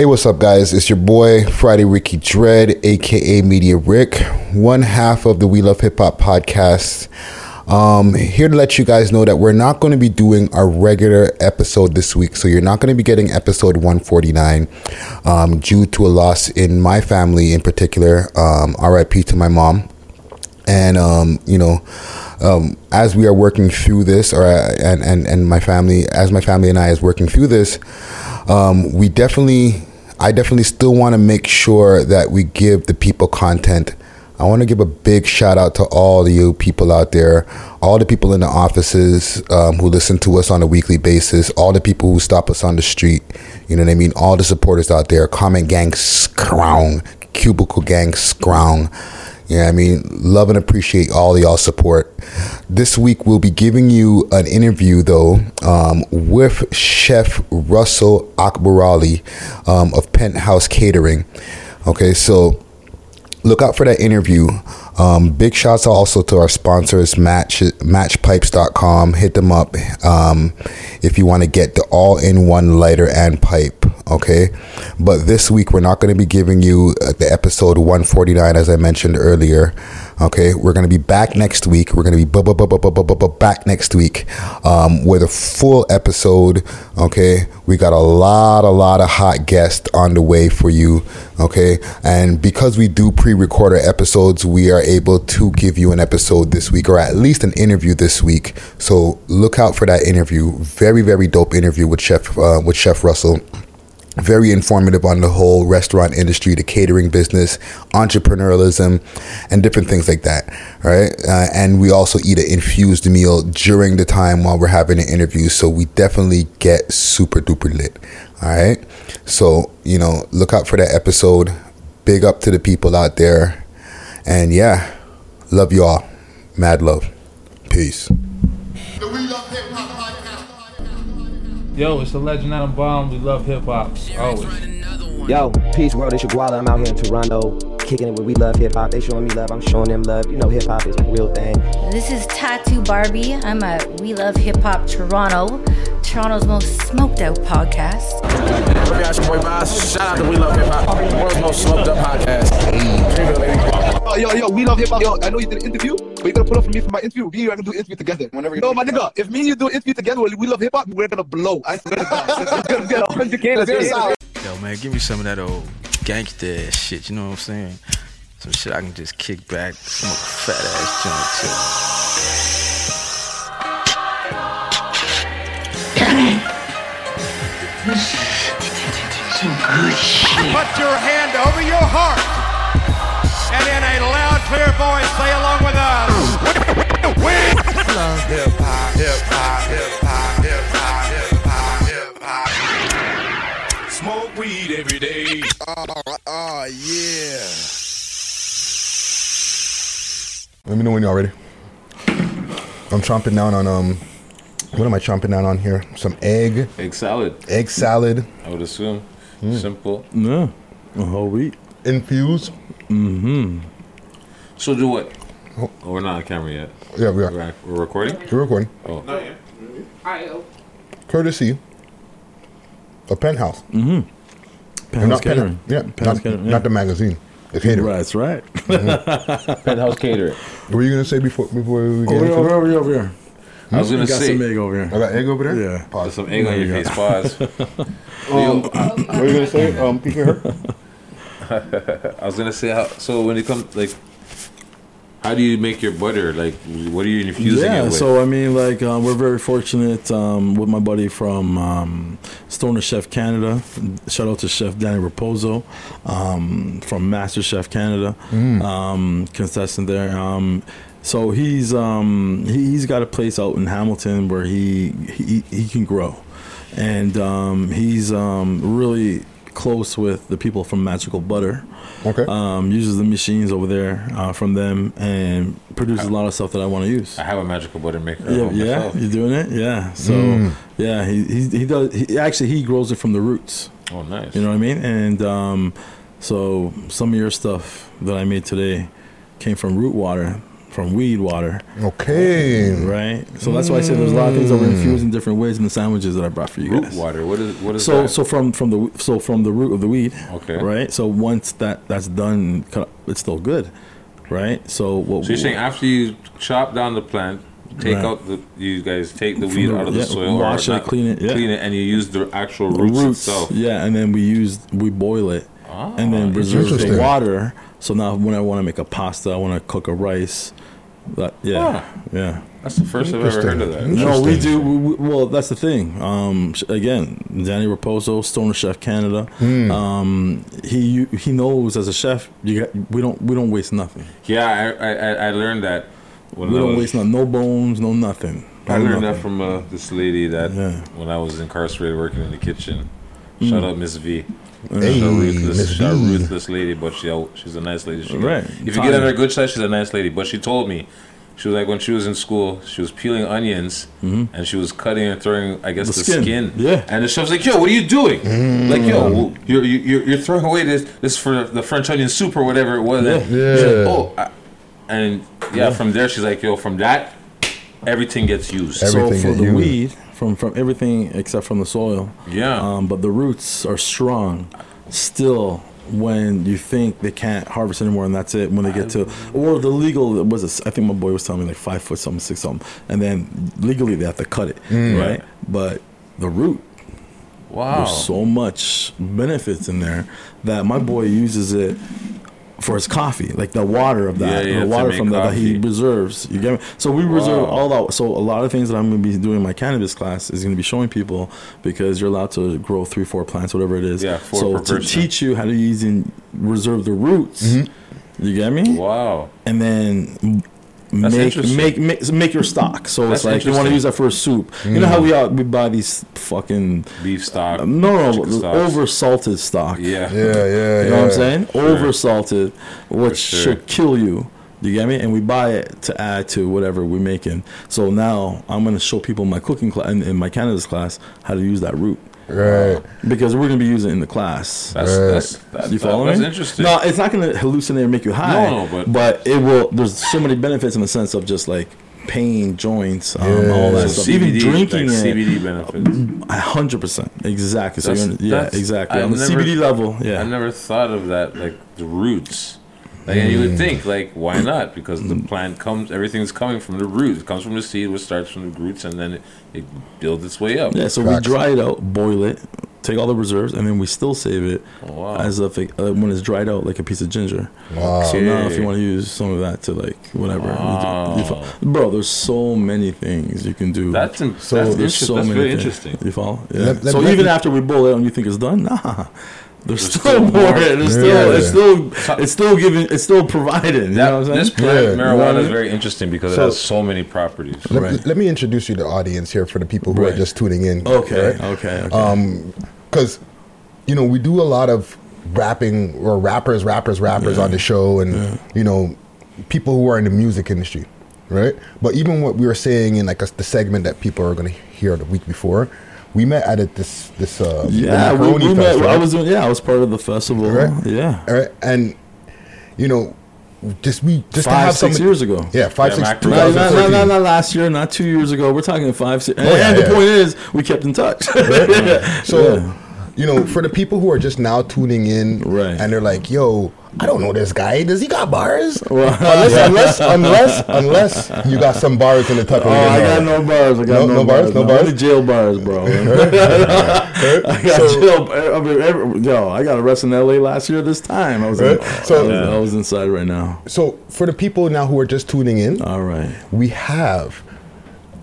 Hey, what's up, guys? It's your boy, Friday Ricky Dread, a.k.a. Media Rick, one half of the We Love Hip Hop podcast. Here to let you guys know that we're not going to be doing our regular episode this week, so you're not going to be getting episode 149 due to a loss in my family in particular, RIP to my mom. And, as we are working through this, and my family, as my family and I is working through this, I definitely still want to make sure that we give the people content. I want to give a big shout out to all you people out there, all the people in the offices who listen to us on a weekly basis, all the people who stop us on the street, you know what I mean? All the supporters out there, Comment Gang, scrown, Cubicle Gang, scrown. Yeah, I mean, love and appreciate all y'all support. This week, we'll be giving you an interview, though, with Chef Russell Akbarali of Penthouse Catering. Okay, so look out for that interview. Big shouts also to our sponsors, MatchPipes.com. Hit them up if you want to get the all-in-one lighter and pipe. Okay, but this week we're not going to be giving you the episode 149 as I mentioned earlier. Okay, we're going to be back next week. We're going to be back next week with a full episode. Okay, we got a lot of hot guests on the way for you. Okay, and because we do pre-record our episodes, we are able to give you an episode this week, or at least an interview this week. So look out for that interview. Very, very dope interview with Chef Russell. Very informative on the whole restaurant industry, the catering business, entrepreneurialism, and different things like that. All right. And we also eat an infused meal during the time while we're having an interview. So we definitely get super duper lit. All right. So, you know, look out for that episode. Big up to the people out there. And yeah, love you all. Mad love. Peace. Yo, it's the legend Adam Bomb. We love hip-hop, always. Yo, peace world, it's Chaguala. I'm out here in Toronto, kicking it with We Love Hip Hop. They showing me love, I'm showing them love. You know, hip-hop is a real thing. This is Tattoo Barbie. I'm a We Love Hip Hop Toronto, Toronto's most smoked out podcast. Shout out to We Love Hip Hop, world's most smoked up podcast. Yo, We Love Hip Hop. Yo, I know you did an interview. But you're going to pull up for me for my interview? We are going to do an interview together. Whenever you my nigga, if me and you do an interview together with We Love Hip Hop, we're going to blow. I swear to God. It's going to be 100K. Yo, man, give me some of that old gangsta shit, you know what I'm saying? Some shit I can just kick back, smoke a fat-ass joint, too. Some good shit. Put your hand over your heart. And in a loud, clear voice, play along with us. We love hip-hop, hip-hop, hip-hop, hip-hop, hip-hop, hip-hop. Smoke weed every day. Oh, yeah. Let me know when y'all ready. I'm chomping down on, what am I chomping down on here? Some egg. Egg salad. Egg salad. I would assume. Simple. Yeah, a whole wheat. Infused. Mm-hmm. So do what? Oh. Oh, we're not on camera yet. Yeah, we are. We're recording? We're recording. Oh. Not yet. I.O. Courtesy of Penthouse. Mm-hmm. Penthouse Catering. Not the magazine. The catering. Right, that's right. Mm-hmm. Penthouse Catering. What were you going to say before we get into it? Over here. I was going to say. I got some egg over here. I got egg over there? Yeah. Pause. Some egg on your face. Pause. What were you going to say? Peeking her? I was gonna say so when it comes how do you make your butter? What are you infusing it with? Yeah, so I mean, we're very fortunate with my buddy from Stoner Chef Canada. Shout out to Chef Danny Raposo from Master Chef Canada, contestant there. So he's got a place out in Hamilton where he can grow, and he's really close with the people from Magical Butter. Okay. Uses the machines over there from them and produces a lot of stuff that I want to use. I have a Magical Butter maker. Yeah, you're doing it. Yeah. So he does. He grows it from the roots. Oh, nice. You know what I mean? And so some of your stuff that I made today came from root water from weed water. Okay. Right? So that's why I said there's a lot of things that were infused in different ways in the sandwiches that I brought for you guys. Root water. What is so, that? So from the root of the weed. Okay. Right? So once that's done, it's still good. Right? So you're saying after you chop down the plant, you guys take the weed out of the soil, wash it, clean it, and you use the actual roots itself. Yeah, and then we boil it, and then reserve the water. So now when I want to make a pasta, I want to cook a rice. That's the first I've ever heard of that. No, we do. Well, that's the thing. Again, Danny Raposo, Stoner Chef Canada. He knows as a chef, we don't waste nothing. Yeah, I learned that. We don't waste nothing. No bones, no nothing. I learned that from this lady that when I was incarcerated working in the kitchen. Shout out Miss V. She's a ruthless lady, but she's a nice lady. If you get on her good side, she's a nice lady. But she told me, she was like, when she was in school, she was peeling onions and she was cutting and throwing, I guess, the skin. Yeah. And the chef's like, yo, what are you doing? Like, yo, you're throwing away this for the French onion soup or whatever it was. Yeah. Like, from there, she's like, yo, from that, everything gets used. Weed, from everything except from the soil. Yeah. But the roots are strong still when you think they can't harvest anymore, and that's it. When they get to, or the legal, I think my boy was telling me like 5 foot something, 6 something. And then legally they have to cut it, right? But the root. Wow. There's so much benefits in there that my boy uses it for his coffee, like the water of that, the water from that he reserves. You get me? So we reserve all that. So a lot of things that I'm going to be doing in my cannabis class is going to be showing people, because you're allowed to grow 3-4 plants, whatever it is. Yeah, so to teach you how to use and reserve the roots. Mm-hmm. You get me? Wow. And then make your stock. So that's, it's like you want to use that for a soup. You know how we buy these fucking beef stock, over salted stock. Yeah. You know what I'm saying? Sure. Over salted, which should kill you. You get me? And we buy it to add to whatever we're making. So now I'm gonna show people in my cooking class, in my cannabis class, how to use that root. Right, because we're gonna be using it in the class. That's you follow me? That's interesting. No, it's not gonna hallucinate and make you high. No, but it will. There's so many benefits in the sense of just like pain, joints, all that stuff. CBD, even drinking like it, CBD benefits. 100%, exactly. So exactly. On the CBD level, I never thought of that. Like the roots. Like, and you would think, like, why not? Because the plant comes, everything's coming from the roots. It comes from the seed, which starts from the roots, and then it builds its way up. Yeah, so we dry it out, boil it, take all the reserves, and then we still save it as when it's dried out, like a piece of ginger. Wow. So now if you want to use some of that to, like, whatever. Wow. Bro, there's so many things you can do. That's really interesting. You follow? Yeah. Even after we boil it and you think it's done, nah. There's still more. It's still providing. You know what I'm saying? This plant, marijuana, is very interesting because it has so many properties. Let me introduce you to the audience here for the people who are just tuning in. Okay. Because we do a lot of rapping, or rappers on the show, and people who are in the music industry, right? But even what we were saying in like the segment that people are going to hear the week before. We met at this fest, met, right? I was part of the festival, right? Yeah. All right. And just 5-6 years ago. Yeah, 5-6 Not last year, not 2 years ago. We're talking 5-6. The point is, we kept in touch. Right? For the people who are just now tuning in, right, and they're like, "Yo, I don't know this guy. Does he got bars?" Unless you got some bars in the tuck. I got no bars. I got no bars. Only jail bars, bro. I got arrested in LA last year this time. I was inside right now. So for the people now who are just tuning in, all right, we have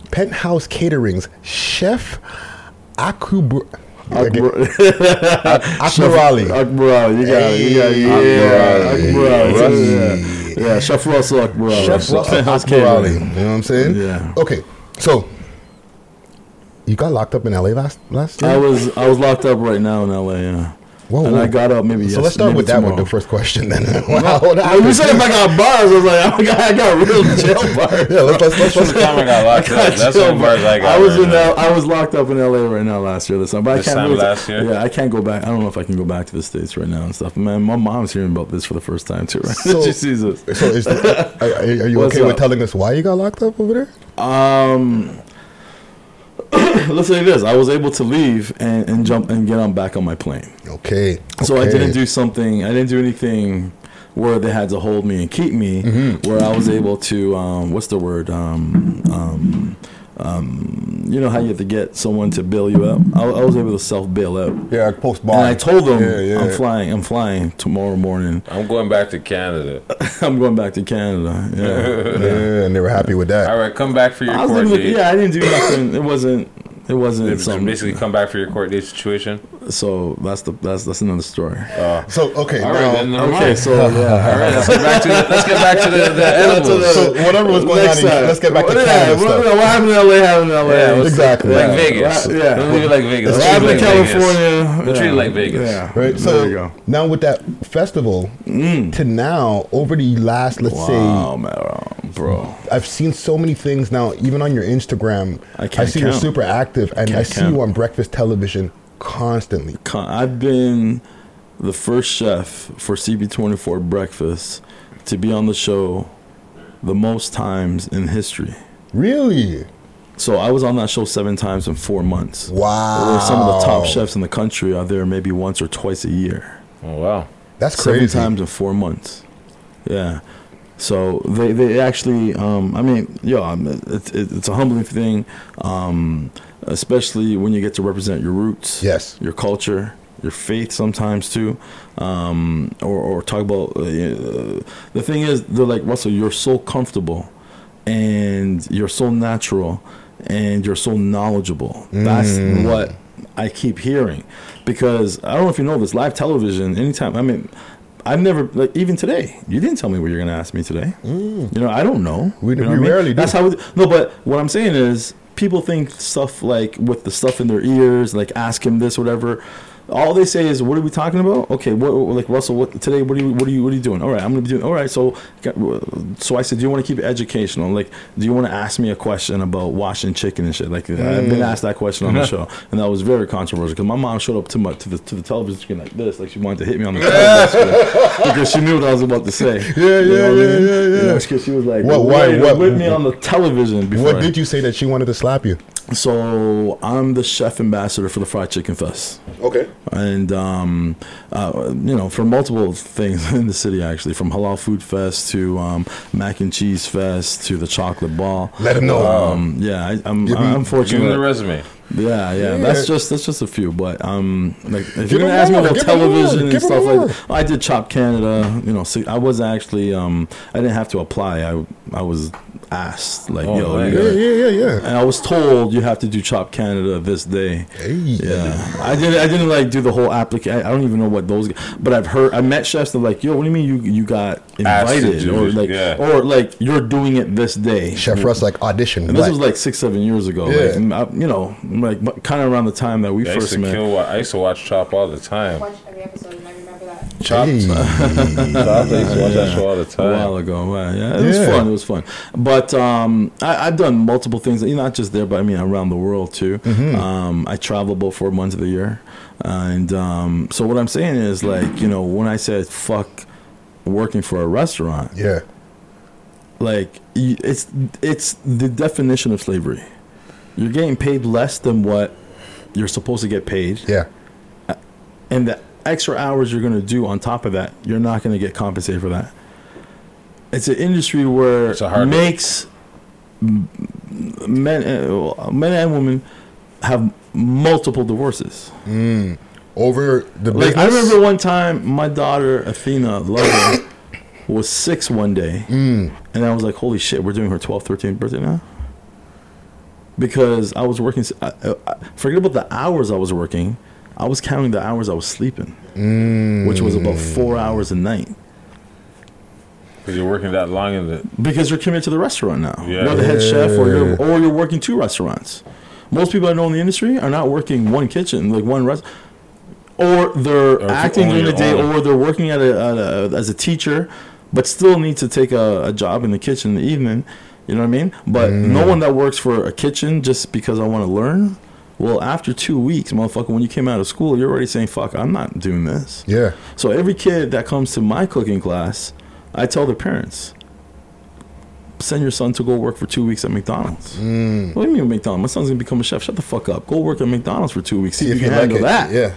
Penthouse Catering's Chef Akbarali. You got it. Yeah, Chef Russell Akbarali. You know what I'm saying? Yeah. Okay, so you got locked up in LA last year? I was locked up right now in LA, yeah. Whoa, and whoa. I got up maybe. So let's start with that one, the first question then. Wow. You said if I got bars, I was like, I got real jail bars. Yeah, let's time I got locked up. That's what bars I got. I was locked up in LA right now last year. Yeah, I can't go back. I don't know if I can go back to the States right now and stuff. Man, my mom's hearing about this for the first time too, right? So, she sees us. So are you okay with telling us why you got locked up over there? Let's say this. I was able to leave and jump and get on back on my plane. Okay. So I didn't do anything where they had to hold me and keep me, mm-hmm. where I was able to, you know how you have to get someone to bail you out? I was able to self-bail out. Yeah, post-bond. And I told them, I'm flying tomorrow morning. I'm going back to Canada. Yeah. Yeah, and they were happy with that. All right, come back for your court date. Yeah, I didn't do nothing. It wasn't something. Basically, come back for your court date situation. So that's another story. Let's get back to the edibles. So whatever was going on, let's get back to Canada stuff. What happened in LA happened in LA. Yeah, exactly. Like Vegas. Yeah, don't leave it like Vegas. What happened in California? Don't treat it like Vegas. Yeah. Right. So there you go. Now with that festival to now over the last let's say, I've seen so many things now. Even on your Instagram, I see you're super active, and I see you on breakfast television. Constantly. I've been the first chef for CB24 Breakfast to be on the show the most times in history. Really? So I was on that show 7 times in 4 months. Wow. Some of the top chefs in the country are there maybe once or twice a year. Oh, wow. That's crazy. 7 times in 4 months. Yeah. So they actually, it's a humbling thing. Especially when you get to represent your roots, yes, your culture, your faith sometimes too, or talk about, the thing is, they're like, Russell, you're so comfortable and you're so natural and you're so knowledgeable. That's what I keep hearing, because I don't know if you know this, live television, anytime, I've never, like, even today, you didn't tell me what you're going to ask me today. You know, I don't know. We rarely do. That's how we, no, but what I'm saying is, people think stuff like with the stuff in their ears, like ask him this, whatever. All they say is, "What are we talking about?" Okay, Russell? Today? What are you doing? All right, I'm gonna be doing. All right, so I said, "Do you want to keep it educational? Like, do you want to ask me a question about washing chicken and shit?" Like, I've been asked that question on the show, and that was very controversial because my mom showed up to the television screen like this, like she wanted to hit me on the television because she knew what I was about to say. Yeah. Because she was like, "Why whip me on the television?" Before what did you say that she wanted to slap you? So I'm the chef ambassador for the Fried Chicken Fest. Okay. And, for multiple things in the city, actually, from Halal Food Fest to Mac and Cheese Fest to the Chocolate Ball. Let them know. I'm fortunate. Give them the resume. Yeah. That's just a few, but if you're gonna ask me about television and stuff like that, I did Chopped Canada. You know, so I was actually I didn't have to apply. I was asked, like, yeah. And I was told you have to do Chopped Canada this day. Hey. Yeah, I didn't like do the whole application. I don't even know what those. But I met chefs that are like, yo, what do you mean you got invited or like you're doing it this day? Chef Russ like auditioned. And this was like 6-7 years ago. Yeah. Like, like kind of around the time that we first met. I used to watch Chop all the time. I watched every episode and I remember that. Chop. Hey. Chop. I used to watch that show all the time. A while ago, right? Yeah, it was fun. But I've done multiple things, not just there, but around the world too. Mm-hmm. I travel about 4 months of the year, and so what I'm saying is, like, when I said fuck working for a restaurant, yeah, like it's the definition of slavery. You're getting paid less than what you're supposed to get paid. Yeah. And the extra hours you're going to do on top of that, you're not going to get compensated for that. It's an industry where it makes men and women have multiple divorces. Over the business? Like, I remember one time my daughter, Athena, Lover, was 6 one day. And I was like, holy shit, we're doing her 12th, 13th birthday now? Because I was working, forget about the hours I was working, I was counting the hours I was sleeping, which was about 4 hours a night. Because you're working that long in it. Because you're committed to the restaurant now. Yeah. You're the head chef, or you're working 2 restaurants. Most people I know in the industry are not working 1 kitchen, like 1 restaurant. or they're acting during the day, or they're working as a teacher, but still need to take a job in the kitchen in the evening. You know what I mean? But no one that works for a kitchen just because I want to learn. Well, after 2 weeks, motherfucker, when you came out of school, you're already saying, fuck, I'm not doing this. Yeah. So every kid that comes to my cooking class, I tell their parents, send your son to go work for 2 weeks at McDonald's. What do you mean McDonald's? My son's going to become a chef. Shut the fuck up. Go work at McDonald's for 2 weeks. See if you can handle that. Yeah.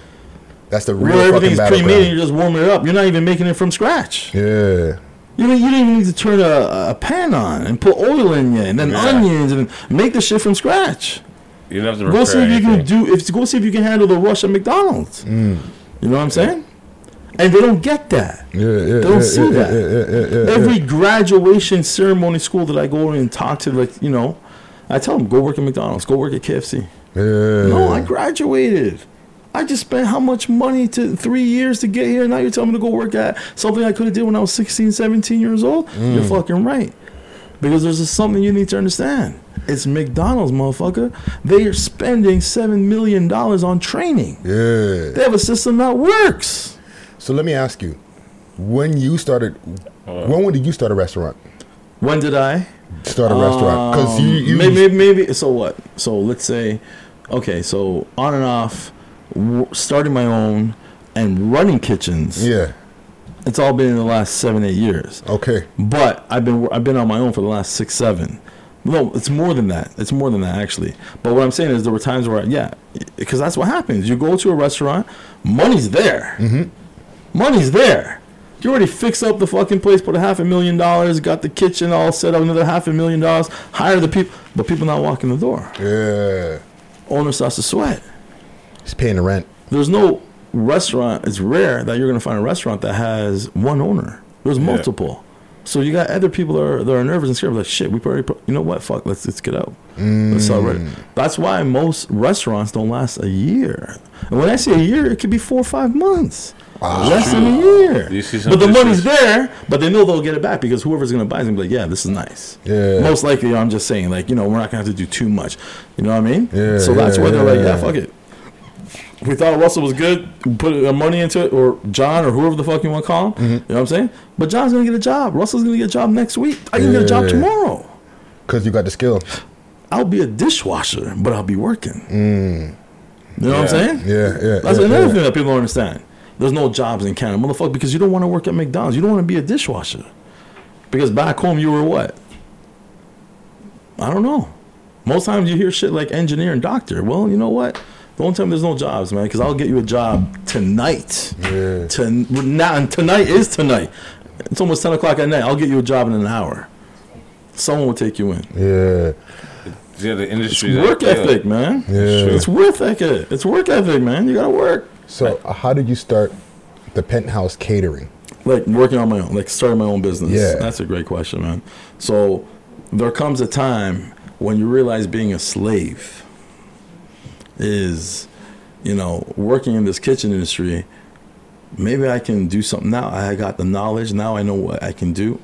That's the real fucking battle. Everything's pre-made and you're just warming it up. You're not even making it from scratch. Yeah. You didn't even need to turn a pan on and put oil in yet and then onions and make the shit from scratch. You don't have to go see if you can go see if you can handle the rush at McDonald's. You know what I'm saying? And they don't get that. They don't see that. Every graduation ceremony school that I go in and talk to, like, you know, I tell them, go work at McDonald's, go work at KFC. No, I graduated. I just spent how much money 3 years to get here. Now you're telling me to go work at something I could have did when I was 16, 17 years old? You're fucking right. Because there's something you need to understand. It's McDonald's, motherfucker. They are spending $7 million on training. Yeah. They have a system that works. So let me ask you, when did you start a restaurant? When did I? Start a restaurant. Because you maybe, so what? So let's say, okay, so on and off, starting my own and running kitchens. Yeah, it's all been in the last 7-8 years. Okay, but I've been on my own for the last 6-7. No, it's more than that. It's more than that actually. But what I'm saying is there were times where because that's what happens. You go to a restaurant, money's there. Money's there. You already fixed up the fucking place, put $500,000, got the kitchen all set up, another $500,000, hire the people, but people not walking the door. Yeah, owner starts to sweat. He's paying the rent. There's no restaurant. It's rare that you're going to find a restaurant that has one owner. There's multiple. So you got other people that are nervous and scared. Like, shit, we already you know what? Fuck, let's get out. Let's celebrate. That's why most restaurants don't last a year. And when I say a year, it could be 4 or 5 months. Wow. Less than a year. But the money's there, but they know they'll get it back because whoever's going to buy is going to be like, yeah, this is nice. Yeah. Most likely, I'm just saying, like, you know, we're not going to have to do too much. You know what I mean? Yeah, so that's why they're like, yeah, fuck it. We thought Russell was good, put money into it, or John, or whoever the fuck you want to call him. You know what I'm saying? But John's going to get a job. Russell's going to get a job next week. I can get a job tomorrow. Because you got the skill. I'll be a dishwasher, but I'll be working. You know what I'm saying? That's another thing that people don't understand. There's no jobs in Canada, motherfucker, because you don't want to work at McDonald's. You don't want to be a dishwasher. Because back home, you were what? I don't know. Most times you hear shit like engineer and doctor. Well, you know what? Don't tell me there's no jobs, man, because I'll get you a job tonight. Yeah. And tonight is tonight. It's almost 10 o'clock at night. I'll get you a job in an hour. Someone will take you in. Yeah, the industry. It's work ethic, man. Yeah. It's work ethic. It's work ethic, man. You got to work. So how did you start the Penthouse Catering? Like working on my own, like starting my own business. Yeah. That's a great question, man. So there comes a time when you realize being a slave is, you know, working in this kitchen industry, maybe I can do something now. I got the knowledge. Now I know what I can do.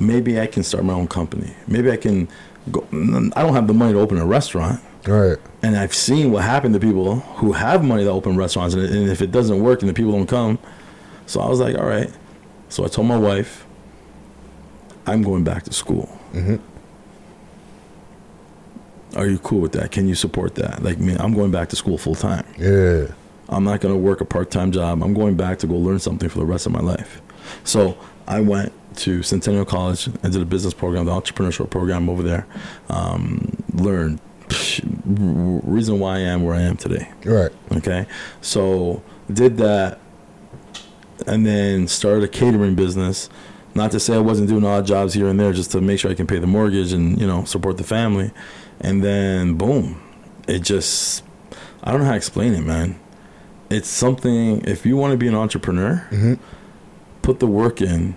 Maybe I can start my own company. Maybe I can go. I don't have the money to open a restaurant. Right. And I've seen what happened to people who have money to open restaurants. And if it doesn't work, then the people don't come. So I was like, all right. So I told my wife, I'm going back to school. Are you cool with that? Can you support that? Like, man, I'm going back to school full time. Yeah. I'm not going to work a part-time job. I'm going back to go learn something for the rest of my life. So I went to Centennial College and did a business program, the entrepreneurship program over there. Learned reason why I am where I am today. Right. Okay. So did that and then started a catering business. Not to say I wasn't doing odd jobs here and there just to make sure I can pay the mortgage and, you know, support the family. And then, boom, it just, I don't know how to explain it, man. It's something, if you want to be an entrepreneur, put the work in,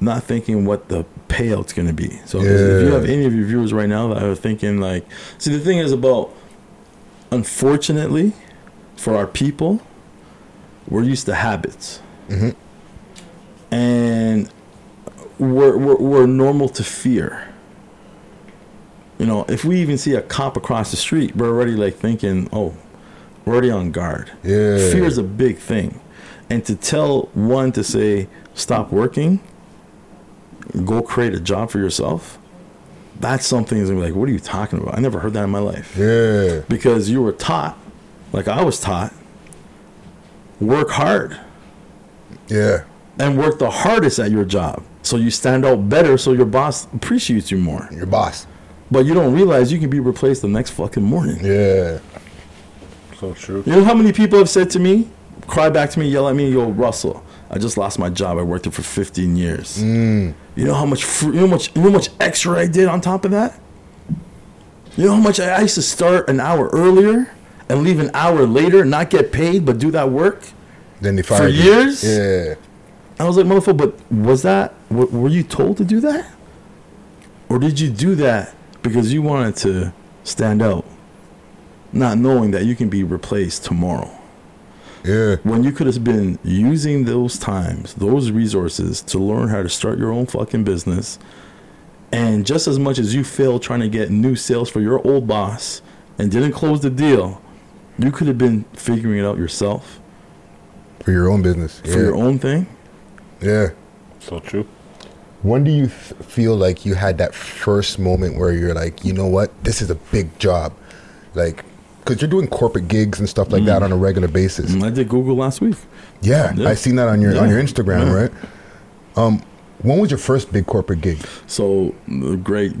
not thinking what the payout's going to be. So if you have any of your viewers right now that are thinking like, see, the thing is about, unfortunately, for our people, we're used to habits. And we're normal to fear. You know, if we even see a cop across the street, we're already like thinking, oh, we're already on guard. Yeah. Fear is a big thing. And to tell one to say, stop working, go create a job for yourself, that's something that's going to be like, what are you talking about? I never heard that in my life. Yeah. Because you were taught, like I was taught, work hard. Yeah. And work the hardest at your job. So you stand out better so your boss appreciates you more. Your boss. But you don't realize you can be replaced the next fucking morning. Yeah. So true. You know how many people have said to me, cry back to me, yell at me, yo, Russell, I just lost my job. I worked there for 15 years. Mm. You know how much you know how much extra I did on top of that? You know how much I used to start an hour earlier and leave an hour later and not get paid but do that work? Then they fired you. For years? Yeah. I was like, motherfucker, but was that, were you told to do that? Or did you do that because you wanted to stand out, not knowing that you can be replaced tomorrow? Yeah. When you could have been using those times, those resources to learn how to start your own fucking business. And just as much as you failed trying to get new sales for your old boss and didn't close the deal, you could have been figuring it out yourself. For your own business. For your own thing. Yeah. So true. When do you feel like you had that first moment where you're like, you know what, this is a big job? Like, because you're doing corporate gigs and stuff like that on a regular basis. I did Google last week. Yeah, yeah. I seen that on your Instagram, right? When was your first big corporate gig? So, great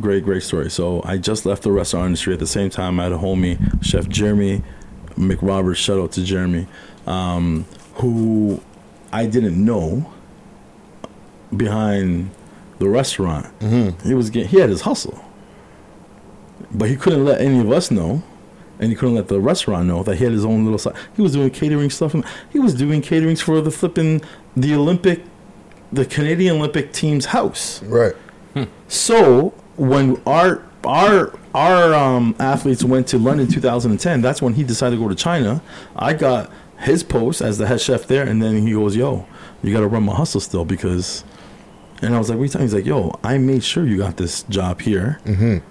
story. So, I just left the restaurant industry. At the same time, I had a homie, Chef Jeremy McRoberts, shout out to Jeremy, who I didn't know behind the restaurant. Mm-hmm. He had his hustle. But he couldn't let any of us know. And he couldn't let the restaurant know that he had his own little side. He was doing catering stuff. He was doing caterings for the Canadian Olympic team's house. Right. Hmm. So when our athletes went to London 2010, that's when he decided to go to China. I got his post as the head chef there, and then he goes, "Yo, you got to run my hustle still because." And I was like, "What are you talking?" He's like, "Yo, I made sure you got this job here." Mm-hmm. Do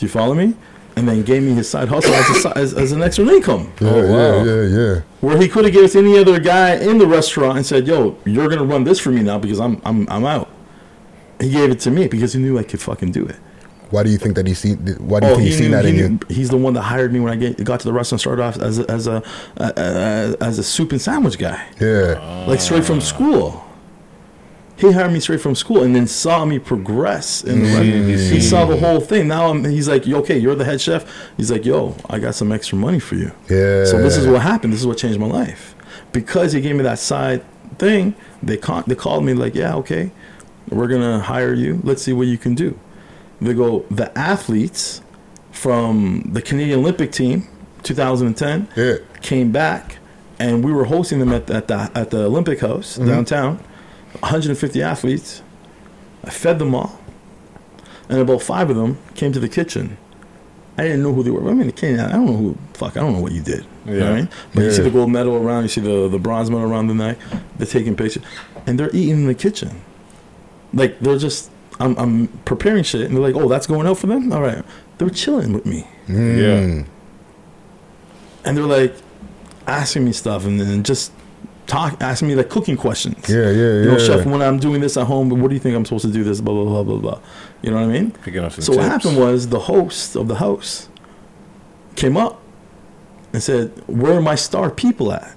you follow me? And then gave me his side hustle as an extra income. Yeah, oh, wow. Yeah. Where he could have given us any other guy in the restaurant and said, "Yo, you're gonna run this for me now because I'm out." He gave it to me because he knew I could fucking do it. Why do you think that he seen that in you? He's the one that hired me when I got to the restaurant. Started off as a soup and sandwich guy. Yeah, like straight from school. He hired me straight from school and then saw me progress. And he saw the whole thing. Now he's like, "Okay, you're the head chef." He's like, "Yo, I got some extra money for you." Yeah. So this is what happened. This is what changed my life. Because he gave me that side thing, they called me like, "Yeah, okay, we're going to hire you. Let's see what you can do." They go, "The athletes from the Canadian Olympic team, 2010, came back and we were hosting them at the Olympic House downtown. 150 athletes. I fed them all, and about 5 of them came to the kitchen. I didn't know who they were. I mean, I don't know what you did. Yeah. Right? But you see the gold medal around, you see the bronze medal around the neck. They're taking pictures, and they're eating in the kitchen. Like they're just, I'm preparing shit, and they're like, "Oh, that's going out for them. All right." They're chilling with me. Yeah. And they're like asking me stuff, and then just. Asking me like cooking questions. You know, "Chef, when I'm doing this at home, what do you think I'm supposed to do this? Blah, blah, blah, blah, blah." You know what I mean? So what happened was the host of the house came up and said, "Where are my star people at?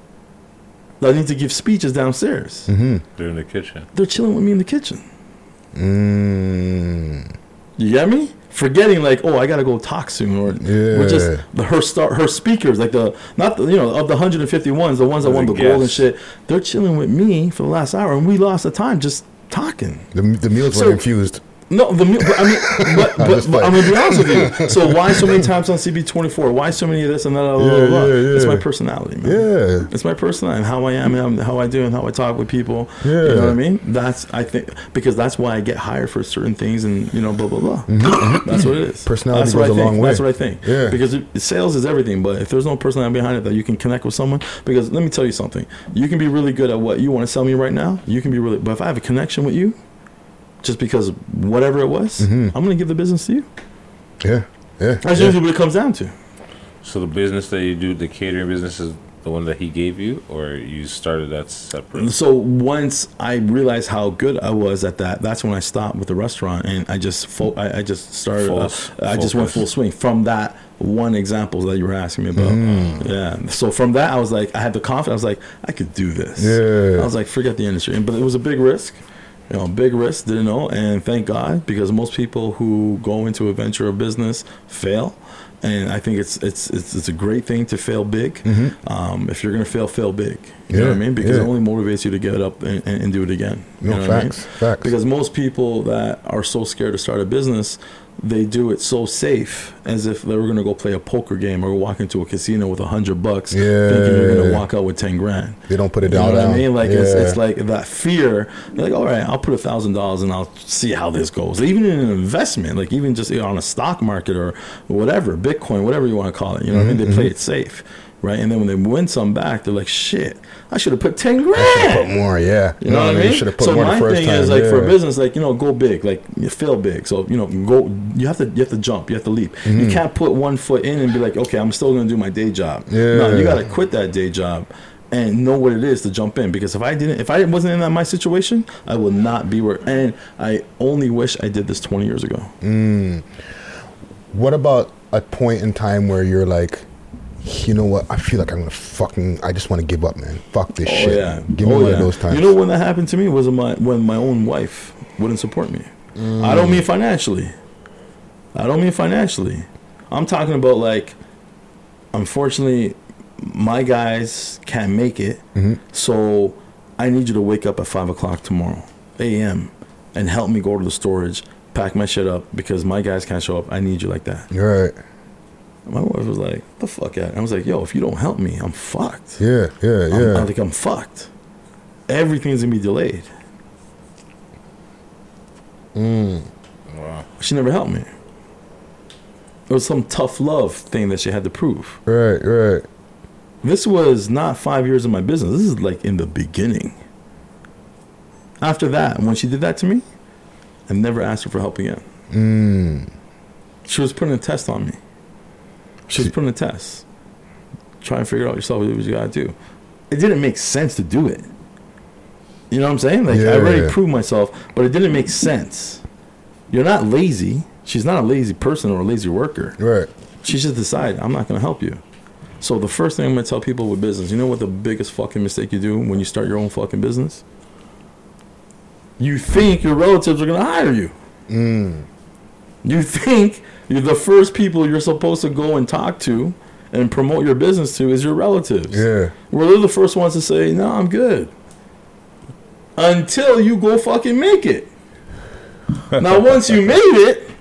I need to give speeches downstairs." They're in the kitchen. They're chilling with me in the kitchen. You get me? Forgetting like, "Oh, I gotta go talk soon," or just her speakers, like of the 150 ones, the ones that won the gold and shit. They're chilling with me for the last hour, and we lost the time just talking. The meals were infused. No, but I'm gonna be honest with you. So why so many times on CB24? Why so many of this and that? Blah, blah, blah. It's my personality, man. Yeah, it's my personality, and how I am, and how I do, and how I talk with people. Yeah, you know what I mean. I think that's why I get hired for certain things, and blah blah blah. Mm-hmm. That's what it is. Personality goes a long way. That's what I think. Yeah, because sales is everything, but if there's no personality behind it that you can connect with someone, because let me tell you something, you can be really good at what you want to sell me right now. You can be really, but if I have a connection with you. Just because whatever it was, I'm going to give the business to you. Yeah. That's usually what it comes down to. So the business that you do, the catering business, is the one that he gave you, or you started that separate? So once I realized how good I was at that, that's when I stopped with the restaurant, and I just started, I just went full swing from that one example that you were asking me about. Yeah. So from that, I was like, I had the confidence. I was like, I could do this. Yeah. I was like, forget the industry. But it was a big risk. You know, big risk, didn't know, and thank God, because most people who go into a venture or business fail. And I think it's a great thing to fail big. Mm-hmm. If you're going to fail big. You know what I mean? Because it only motivates you to get up and do it again. Facts. Because most people that are so scared to start a business, they do it so safe, as if they were going to go play a poker game or walk into a casino with $100, thinking you're going to walk out with $10,000. They don't put it down. You know what I mean? Like it's like that fear. You're like, all right, I'll put $1,000 and I'll see how this goes. Even in an investment, like even just on a stock market or whatever, Bitcoin, whatever you want to call it. You know what I mean? They play it safe. Right, and then when they win some back, they're like, "Shit, I should have put $10,000. I should have put more, You know what I mean? Should have put more the first time. So my thing is like for a business, like go big, like you fail big. So go. You have to jump. You have to leap. Mm-hmm. You can't put one foot in and be like, "Okay, I'm still going to do my day job." Yeah. No, you got to quit that day job and know what it is to jump in. Because if I wasn't in my situation, I would not be where. And I only wish I did this 20 years ago. Mm. What about a point in time where you're like, you know what? I feel like I'm going to I just want to give up, man. Fuck this shit. Yeah. Give me one of those times. You know when that happened to me was when my own wife wouldn't support me. Mm. I don't mean financially. I'm talking about like, unfortunately, my guys can't make it. Mm-hmm. So I need you to wake up at 5 o'clock tomorrow, a.m., and help me go to the storage, pack my shit up, because my guys can't show up. I need you like that. You're right. My wife was like, "What the fuck?" I was like, "Yo, if you don't help me, I'm fucked." I'm fucked. Everything's gonna be delayed. Mm. Wow. She never helped me. It was some tough love thing that she had to prove. Right. This was not 5 years of my business. This is like in the beginning. After that, when she did that to me, I never asked her for help again. Mm. She was putting a test on me. Just put in a test. Try and figure out yourself what you gotta do. It didn't make sense to do it. You know what I'm saying? Like I already proved myself, but it didn't make sense. You're not lazy. She's not a lazy person or a lazy worker. Right. She just decided, I'm not gonna help you. So the first thing I'm gonna tell people with business, you know what the biggest fucking mistake you do when you start your own fucking business? You think your relatives are gonna hire you. Mm. You think you're the first people you're supposed to go and talk to and promote your business to is your relatives. Yeah. Well, they're the first ones to say, no, I'm good. Until you go fucking make it. Now, once you made it,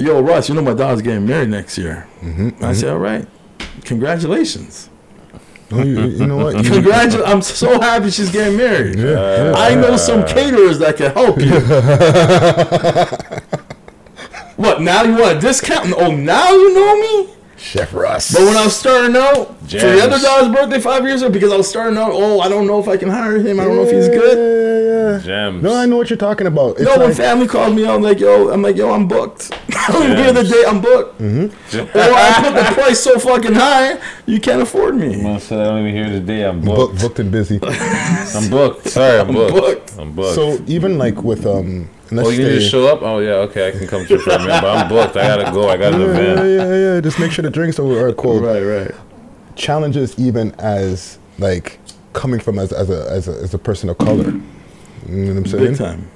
yo, Russ, my daughter's getting married next year. Mm-hmm, I said, all right, congratulations. You know what? Congratulations. I'm so happy she's getting married. Yeah. I know some caterers that can help you. What, now you want a discount? Oh, now you know me? Chef Russ. But when I was starting out, James. For the other dog's birthday 5 years ago, because I was starting out, I don't know if I can hire him. I don't know if he's good. Gems. No, I know what you're talking about. It's when family calls me out, I'm like, yo, I'm booked. I'm here the day I'm booked. Mm-hmm. Or I put the price so fucking high, you can't afford me. Well, so I don't even hear the day I'm booked. Booked and busy. I'm booked. Sorry, I'm booked. So even like with... you need to show up? Oh, yeah, okay, I can come to you for a minute, but I'm booked. I got to go. I got an event. Yeah. Just make sure the drinks are cold. Right. Challenges even as, like, coming from as a person of color. You know what I'm saying? Big time.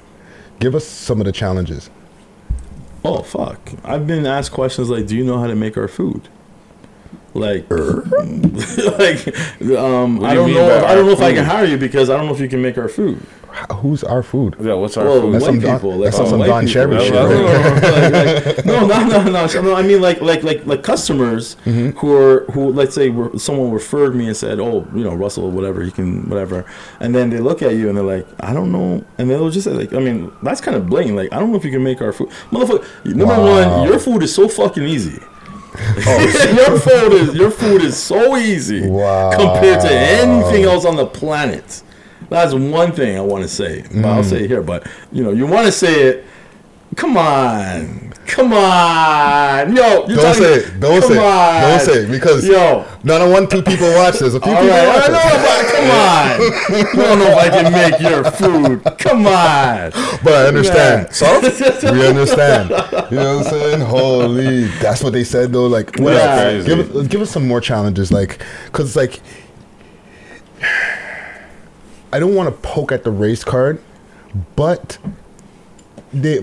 Give us some of the challenges. Oh, fuck. I've been asked questions like, do you know how to make our food? Like, I don't know if I can hire you because I don't know if you can make our food. Who's our food? Yeah, what's our food? That's white people. That's some Don Cherry shit. No. I mean, like customers who let's say someone referred me and said, oh, Russell, whatever, you can, whatever. And then they look at you and they're like, I don't know. And they'll just say, like, I mean, that's kind of blatant. Like, I don't know if you can make our food. Motherfucker, number one, your food is so fucking easy. Your food is so easy compared to anything else on the planet. That's one thing I want to say. But I'll say it here. But you want to say it, Come on. Yo, you're don't say it. Don't say on. It. Don't say it because yo. Not a one, two people watch this. A few all people right, watch I know this. About it. Come on. I don't know if I can make your food. Come on. But I understand. Yeah. So? We understand. You know what I'm saying? Holy. That's what they said, though. Like, what else? Give us some more challenges. Like, because it's like, I don't want to poke at the race card, but...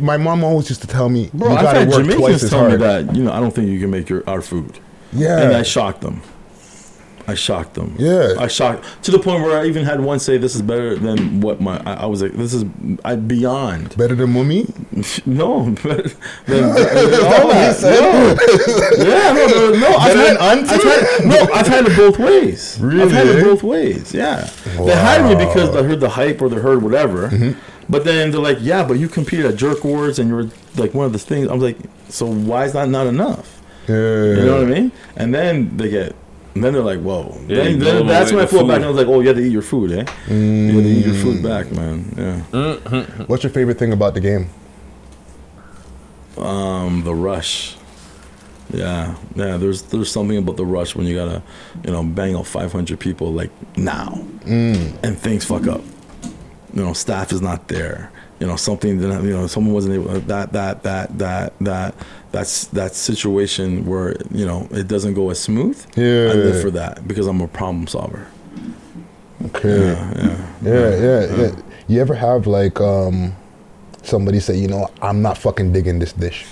my mom always used to tell me, bro, you gotta work Jamaicans twice as hard. That, I don't think you can make our food. Yeah. And I shocked them. Yeah. To the point where I even had one say, this is better than what I was like, this is beyond. Better than Mummy? No. Better than all that. No. Yeah, no. I've had it both ways. Really? Yeah. Wow. They hired me because they heard the hype or they heard whatever. Mm-hmm. But then they're like, yeah, but you competed at Jerk Wars and you were like one of the things. I was like, so why is that not enough? Yeah. You know what I mean? And then they're like, whoa. Yeah, then that's when I pulled back and I was like, oh, you have to eat your food, eh? Mm. You have to eat your food back, man. Yeah. Mm-hmm. What's your favorite thing about the game? The rush. Yeah. There's something about the rush when you gotta, bang out 500 people like now, and things fuck up. Staff is not there. Something that someone wasn't able. That's that situation where it doesn't go as smooth. Yeah, I live for that because I'm a problem solver. Okay. Yeah. You ever have like somebody say, I'm not fucking digging this dish?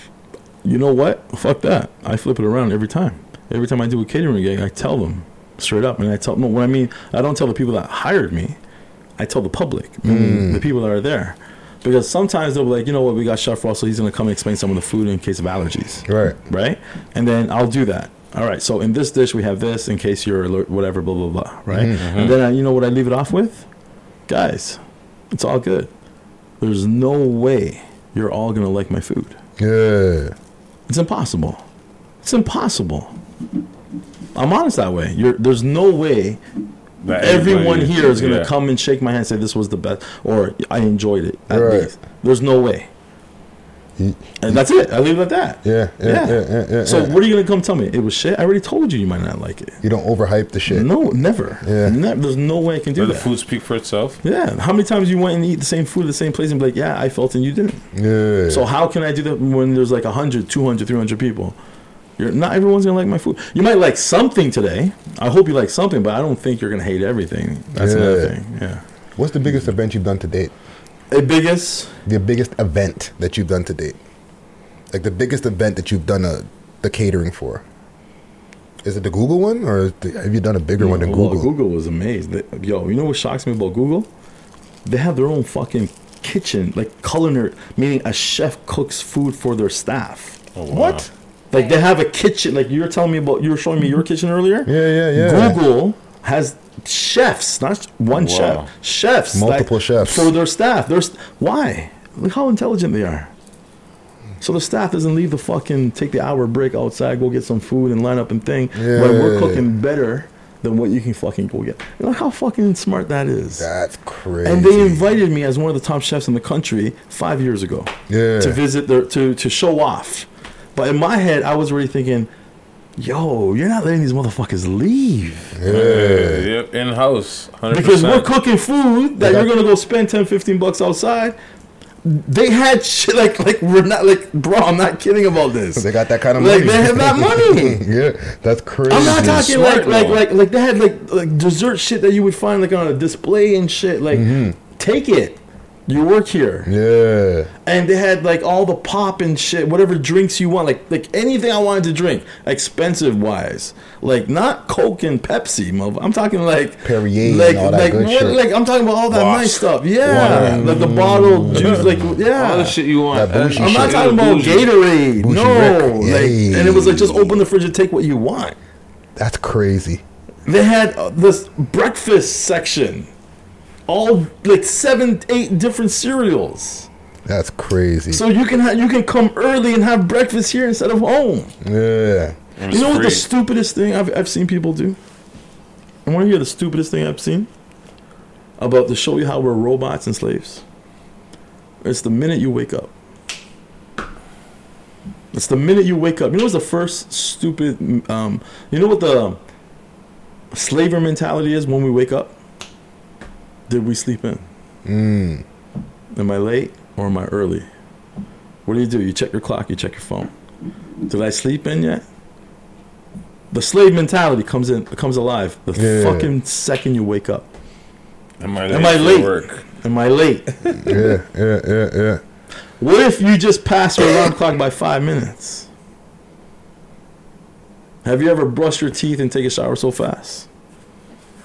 You know what? Fuck that. I flip it around every time. Every time I do a catering gig, I tell them straight up, and I tell what I mean. I don't tell the people that hired me. I tell the public, the people that are there. Because sometimes they'll be like, you know what, we got Chef Russell, he's going to come and explain some of the food in case of allergies. Right? And then I'll do that. All right, so in this dish, we have this in case you're alert, whatever, blah, blah, blah, right? Mm-hmm. And then, you know what I leave it off with? Guys, it's all good. There's no way you're all going to like my food. Yeah. It's impossible. I'm honest that way. There's no way... Everyone here is going to come and shake my hand and say this was the best or I enjoyed it at least. There's no way. And that's it. I leave it at that. Yeah. So what are you going to come tell me? It was shit? I already told you might not like it. You don't overhype the shit. No, never. Yeah. There's no way I can do that. The food speak for itself. Yeah. How many times you went and eat the same food at the same place and be like, yeah, I felt and you didn't. Yeah. So how can I do that when there's like 100, 200, 300 people? Not everyone's going to like my food. You might like something today. I hope you like something, but I don't think you're going to hate everything. That's another thing. Yeah. What's the biggest event you've done to date? The biggest event that you've done to date. Like the biggest event that you've done the catering for. Is it the Google one? Or have you done a bigger one than Google? Google was amazed. You know what shocks me about Google? They have their own fucking kitchen. Like culinary, meaning a chef cooks food for their staff. Oh, wow. What? Like they have a kitchen. Like you were telling me about, you were showing me your kitchen earlier. Yeah. Google has chefs, not one chef, chefs, multiple chefs for their staff. Why? Look how intelligent they are. So the staff doesn't leave the fucking take the hour break outside, go get some food and line up and thing. Yeah. But we're cooking better than what you can fucking go get. Look how fucking smart that is. That's crazy. And they invited me as one of the top chefs in the country 5 years ago. Yeah. To visit to show off. But in my head, I was already thinking, yo, you're not letting these motherfuckers leave. Yeah. In-house, 100%. Because we're cooking food that you're going to go spend $10-15 outside. They had shit like we're not like, bro, I'm not kidding about this. They got that kind of money. Like they have that money. Yeah, that's crazy. I'm not talking smart, like they had like dessert shit that you would find like on a display and shit. Like, take it. You work here. Yeah. And they had like all the pop and shit, whatever drinks you want, like anything I wanted to drink, expensive wise. Like not Coke and Pepsi, I'm talking like Perrier and all that good shit. Like I'm talking about all that nice stuff. Yeah. Water. Like the bottled juice, all the shit you want. I'm not talking about Gatorade. No. Like, and it was like just open the fridge and take what you want. That's crazy. They had this breakfast section. All like 7-8 different cereals. That's crazy. So you can come early and have breakfast here instead of home. Yeah. You know what the stupidest thing I've seen people do? I want to hear the stupidest thing I've seen about to show you how we're robots and slaves. It's the minute you wake up. It's the minute you wake up. You know what's the first stupid, you know what the slaver mentality is when we wake up? Did we sleep in? Am I late or am I early? What do? You check your clock, you check your phone. Did I sleep in yet? The slave mentality comes alive the fucking second you wake up. Am I late? Work? Am I late? Yeah. What if you just passed your alarm clock by 5 minutes? Have you ever brushed your teeth and take a shower so fast?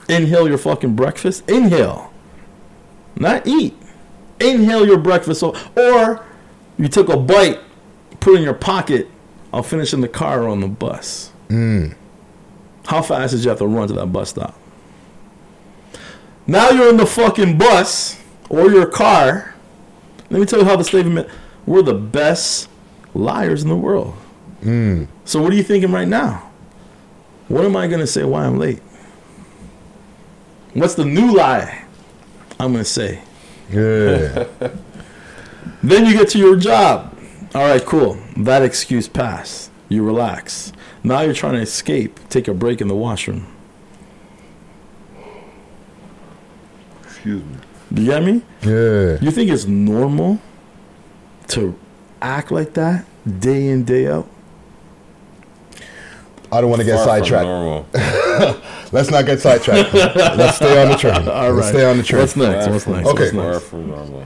Inhale your fucking breakfast. Inhale. Not eat. Inhale your breakfast. Or you took a bite, put it in your pocket. I'll finish in the car or on the bus. How fast did you have to run to that bus stop? Now you're in the fucking bus or your car. Let me tell you how the slave men, we're the best liars in the world. So what are you thinking right now? What am I going to say why I'm late? What's the new lie I'm going to say? Yeah. Then you get to your job. All right, cool. That excuse passed. You relax. Now you're trying to escape. Take a break in the washroom. Excuse me. Do you get me? Yeah. You think it's normal to act like that day in, day out? I don't want to get sidetracked. Let's not get sidetracked. Let's stay on the train. All right. Let's stay on the train. What's next? Okay. Far from normal.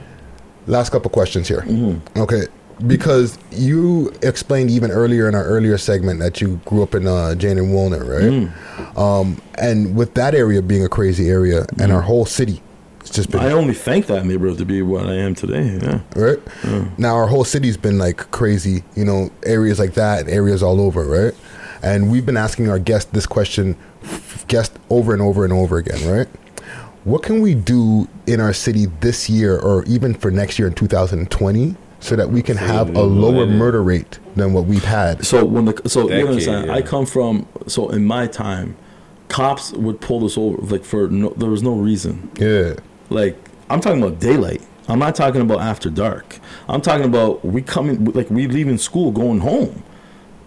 Last couple questions here. Okay. Because you explained even earlier in our earlier segment that you grew up in Jane and Woolner, right? And with that area being a crazy area, and our whole city, it's just been. I only thank that neighborhood to be what I am today. Yeah. Right. Yeah. Now our whole city's been like crazy, you know, areas like that, areas all over, right? And we've been asking our guest this question, over and over and over again, right? What can we do in our city this year, or even for next year in 2020? So that we can have a lower murder rate than what we've had. You understand? Yeah. I come from in my time, cops would pull us over there was no reason. Yeah. Like I'm talking about daylight. I'm not talking about after dark. I'm talking about we leaving school going home,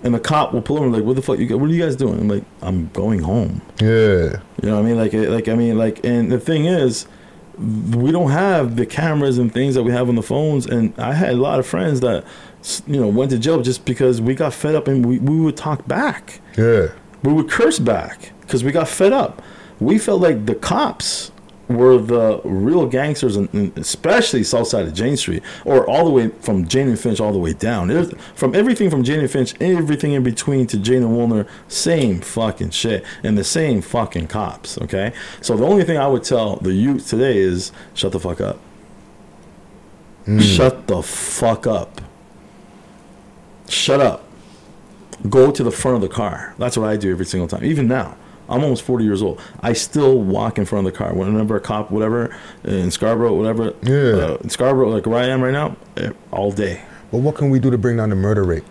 and the cop will pull over like, "What the fuck? What are you guys doing?" I'm like, "I'm going home." Yeah. You know what I mean? And the thing is, we don't have the cameras and things that we have on the phones. And I had a lot of friends that, you know, went to jail just because we got fed up, and we would talk back. Yeah. We would curse back because we got fed up. We felt like the cops were the real gangsters, and especially south side of Jane Street, or all the way from Jane and Finch all the way down. It was from Jane and Finch, everything in between to Jane and Woolner, same fucking shit and the same fucking cops, okay? So the only thing I would tell the youth today is shut the fuck up. Shut the fuck up. Shut up. Go to the front of the car. That's what I do every single time, even now. I'm almost 40 years old. I still walk in front of the car. Whenever a cop, whatever, in Scarborough, whatever. Yeah. In Scarborough, like where I am right now, all day. But what can we do to bring down the murder rate?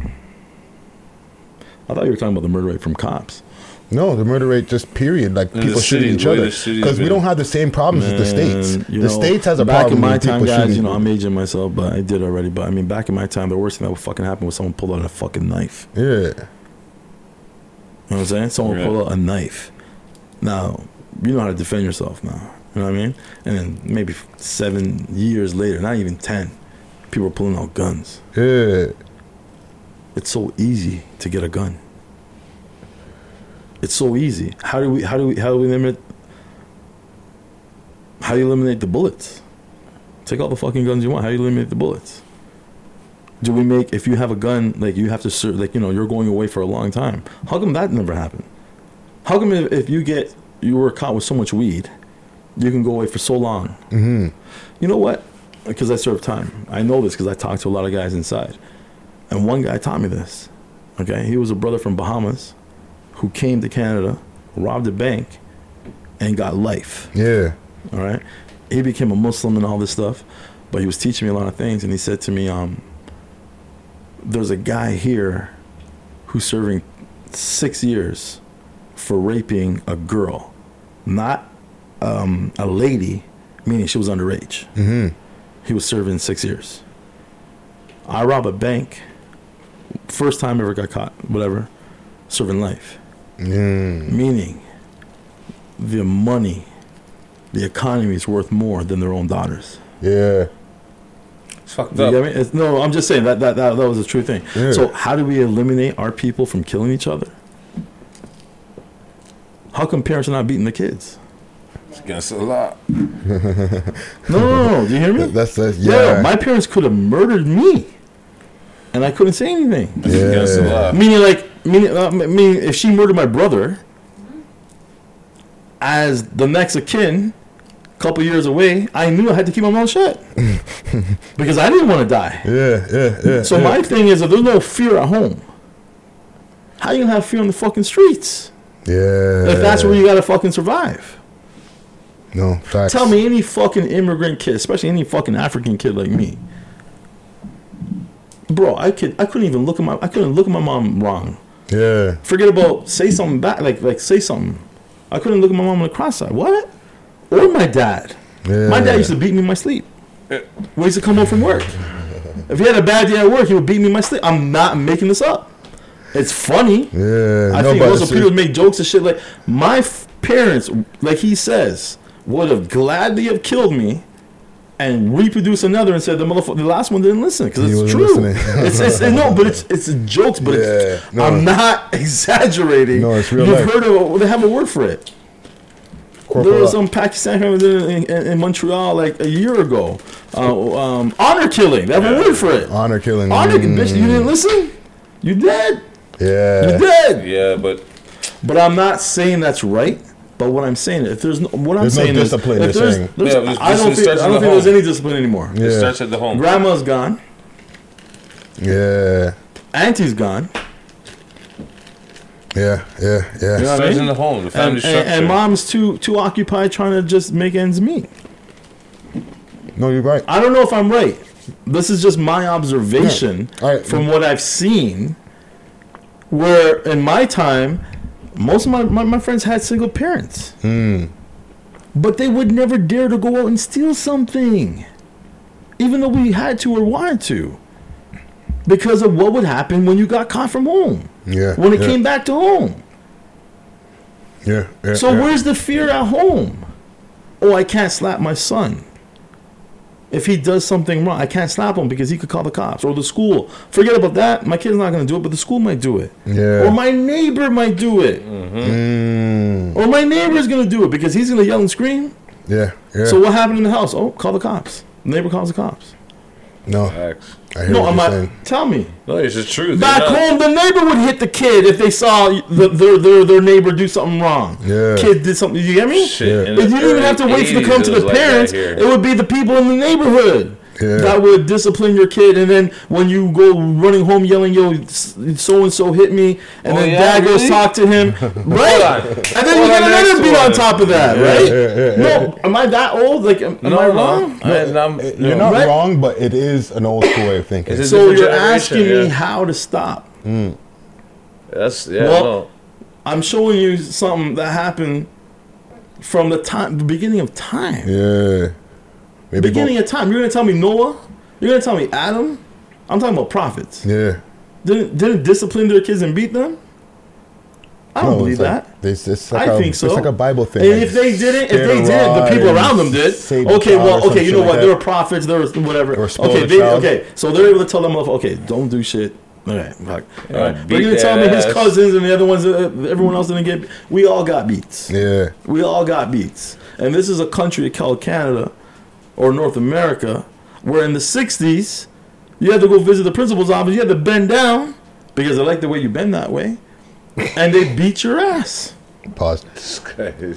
I thought you were talking about the murder rate from cops. No, the murder rate just period. Like and people shooting each other. Because we don't have the same problems as the States. The States has a problem with people shooting. Back in my time, guys, you know, I'm aging myself, but I did already. But I mean, back in my time, the worst thing that would fucking happen was someone pulled out a fucking knife. Yeah. You know what I'm saying? Someone pull out a knife. Now, you know how to defend yourself now. You know what I mean? And then maybe 7 years later, not even 10, people are pulling out guns. Yeah. It's so easy to get a gun. It's so easy. How do you eliminate the bullets? Take all the fucking guns you want. How do you eliminate the bullets? Do we make, if you have a gun, like you have to serve, like, you know, you're going away for a long time. How come that never happened? How come if you were caught with so much weed, you can go away for so long? Mm-hmm. You know what? Because I served time. I know this because I talked to a lot of guys inside. And one guy taught me this. Okay? He was a brother from Bahamas who came to Canada, robbed a bank, and got life. Yeah. All right? He became a Muslim and all this stuff. But he was teaching me a lot of things. And he said to me, there's a guy here who's serving 6 years for raping a girl, not a lady, meaning she was underage. Mm-hmm. He was serving 6 years. I rob a bank. First time ever got caught, whatever. Serving life. Meaning, the money, the economy is worth more than their own daughters. Yeah. It's fucked up. You know what I mean? No, I'm just saying that was a true thing. Yeah. So how do we eliminate our people from killing each other? How come parents are not beating the kids? It's against the law. No, do you hear me? That's yeah. Yo, my parents could have murdered me, and I couldn't say anything. It's against the law. Meaning, if she murdered my brother, as the next of kin, a couple years away, I knew I had to keep my mouth shut because I didn't want to die. Yeah. So my thing is, if there's no fear at home, how you gonna have fear on the fucking streets? Yeah. If that's where you gotta fucking survive. No, facts. Tell me any fucking immigrant kid, especially any fucking African kid like me. Bro, I couldn't even look at my mom wrong. Yeah. Forget about say something back, like say something. I couldn't look at my mom on the cross-eyed. What? Or my dad. Yeah. My dad used to beat me in my sleep. When he used to come home from work. If he had a bad day at work, he would beat me in my sleep. I'm not making this up. It's funny. Yeah. I think also people make jokes and shit like my parents, like he says, would have gladly have killed me and reproduced another and said the last one didn't listen because it's true. It's jokes, but I'm not exaggerating. No, it's real. You've heard of, they have a word for it. Corporal. There was some Pakistani in Montreal like a year ago. Honor killing. They have a word for it. Honor killing. Honor, bitch, you didn't listen? You did. Yeah. You did. Yeah, but I'm not saying that's right. But what I'm saying, if there's no, what I'm saying is, I don't think there's any discipline anymore. Yeah. It starts at the home. Grandma's gone. Yeah. Auntie's gone. Yeah. You know it starts in the home, the family structure. And mom's too occupied trying to just make ends meet. No, you're right. I don't know if I'm right. This is just my observation from what I've seen. Where in my time, most of my friends had single parents. But they would never dare to go out and steal something. Even though we had to or wanted to. Because of what would happen when you got caught from home. Yeah. When it came back to home. Yeah. So where's the fear at home? Oh, I can't slap my son. If he does something wrong, I can't slap him because he could call the cops or the school. Forget about that. My kid's not going to do it, but the school might do it. Yeah. Or my neighbor might do it. Mm-hmm. Or my neighbor's going to do it because he's going to yell and scream. Yeah. So what happened in the house? Oh, call the cops. The neighbor calls the cops. No. Facts. I hear what you're saying. Tell me. No, it's the truth. Back home, the neighbor would hit the kid if they saw their neighbor do something wrong. Yeah. Kid did something. You get me? Shit. If you didn't even have to wait to come to the parents. It would be the people in the neighborhood that would discipline your kid. And then when you go running home yelling, yo, so-and-so hit me. And then dad goes talk to him. Right? And then you get another beat on top of that, right? No, am I that old? Like, am I wrong? You're not wrong, but it is an old school way of thinking. So you're asking me how to stop. Well, I'm showing you something that happened from the beginning of time. Yeah. Maybe beginning of time. You're going to tell me Noah? You're going to tell me Adam? I'm talking about prophets. Yeah. Didn't discipline their kids and beat them? I don't believe that. Like, I think so. It's like a Bible thing. And if they didn't, the people around them did. Okay, you know what? Like there were prophets. There was whatever. So they're able to tell them, okay, don't do shit. All right. But you're going to tell me his cousins and the other ones, everyone else didn't get beat. We all got beats. Yeah. We all got beats. And this is a country called Canada. Or North America, where in the 60s, you had to go visit the principal's office. You had to bend down because they like the way you bend that way. And they beat your ass. Pause.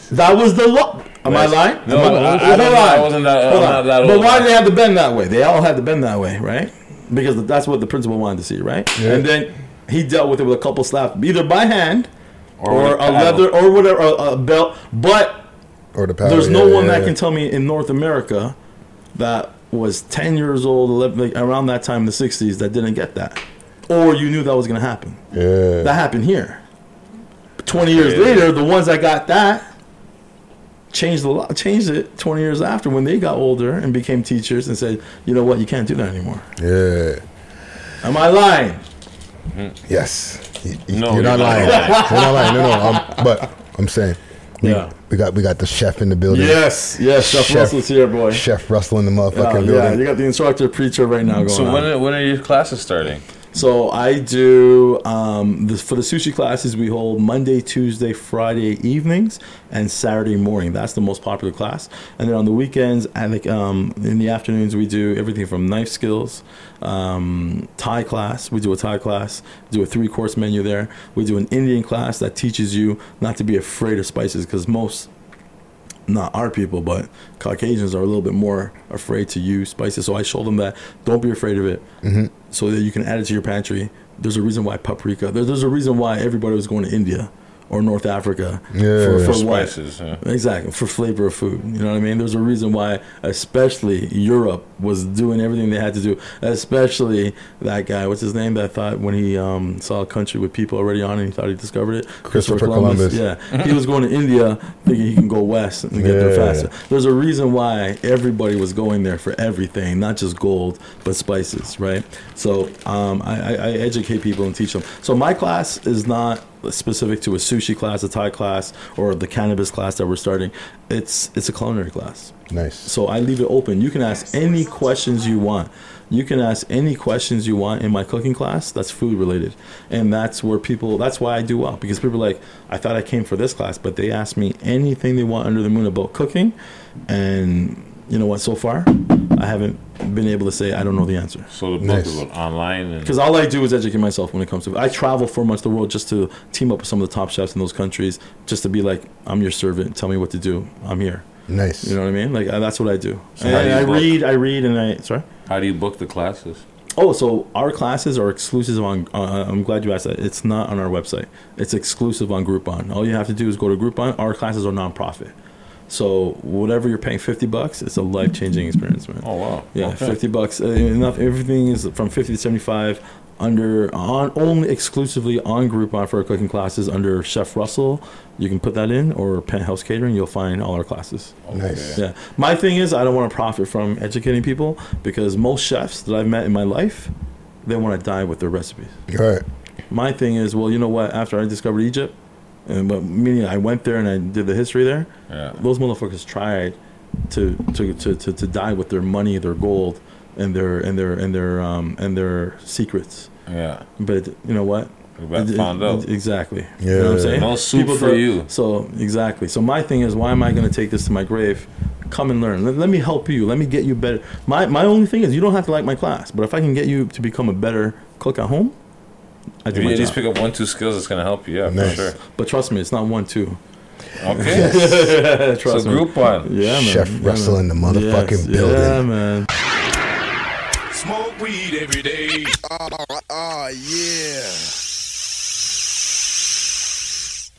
That was the law. I lying? No, I wasn't that old. But why did they have to bend that way? They all had to bend that way, right? Because that's what the principal wanted to see, right? Yeah. And then he dealt with it with a couple slaps, either by hand or a leather or whatever, a belt. But or the paddle, there's no one that can tell me in North America that was 10 years old, 11, like around that time in the 60s, that didn't get that. Or you knew that was going to happen. Yeah. That happened here. 20 years later, the ones that got that changed it 20 years after when they got older and became teachers and said, you know what, you can't do that anymore. Yeah. Am I lying? Mm-hmm. Yes. You're not lying. You're not lying. No. But I'm saying. We got the chef in the building. Yes. Chef Russell's here, boy. Chef Russell in the motherfucking building. Yeah, you got the instructor preacher right now going on. So when are your classes starting? So I do, for the sushi classes, we hold Monday, Tuesday, Friday evenings, and Saturday morning. That's the most popular class. And then on the weekends, I think in the afternoons, we do everything from knife skills, Thai class. We do a Thai class, do a 3-course menu there. We do an Indian class that teaches you not to be afraid of spices, because most, not our people, but Caucasians are a little bit more afraid to use spices. So I show them that don't be afraid of it, so that you can add it to your pantry. There's a reason why paprika. There's a reason why everybody was going to India or North Africa for spices. Yeah. Exactly, for flavor of food. You know what I mean? There's a reason why, especially Europe, was doing everything they had to do. Especially that guy, what's his name? That thought when he saw a country with people already on it, he thought he discovered it. Christopher Columbus. Yeah, he was going to India thinking he can go west and get there faster. There's a reason why everybody was going there for everything, not just gold, but spices, right? So I educate people and teach them. So my class is not specific to a sushi class, a Thai class, or the cannabis class that we're starting. It's a culinary class. Nice. So I leave it open. You can ask any questions you want. You can ask any questions you want in my cooking class that's food related. And that's where people, that's why I do well, because people are like, I thought I came for this class, but they ask me anything they want under the moon about cooking. And you know what, so far, I haven't been able to say I don't know the answer. So the book is online, because all I do is educate myself when it comes to it. I travel for much of the world just to team up with some of the top chefs in those countries, just to be like, I'm your servant, tell me what to do, I'm here. Nice. You know what I mean? Like that's what I do. So I read. How do you book the classes? Oh, so our classes are exclusive on, I'm glad you asked that. It's not on our website. It's exclusive on Groupon. All you have to do is go to Groupon. Our classes are nonprofit. So whatever you're paying, $50, it's a life-changing experience, man. Oh, wow. Yeah, okay. $50. Enough. Everything is from 50 to 75 only exclusively on Groupon for our cooking classes under Chef Russell. You can put that in, or Penthouse Catering. You'll find all our classes. Okay. Nice. Yeah. My thing is, I don't want to profit from educating people, because most chefs that I've met in my life, they want to die with their recipes. Right. My thing is, well, you know what? After I discovered Egypt, meaning I went there and I did the history there. Yeah. Those motherfuckers tried to die with their money, their gold, and their secrets. Yeah. But you know what? We found out. Exactly. Yeah. You know what I'm saying? No soup for you. So exactly. So my thing is, why am I going to take this to my grave? Come and learn. Let me help you. Let me get you better. My only thing is, you don't have to like my class, but if I can get you to become a better cook at home, if you at least pick up 1-2 skills, it's going to help you, for sure. But trust me, it's not 1-2. Okay. Trust me. Groupon. Yeah, man. Chef Russell in the motherfucking building. Yeah, man. Smoke weed every day. Oh, yeah.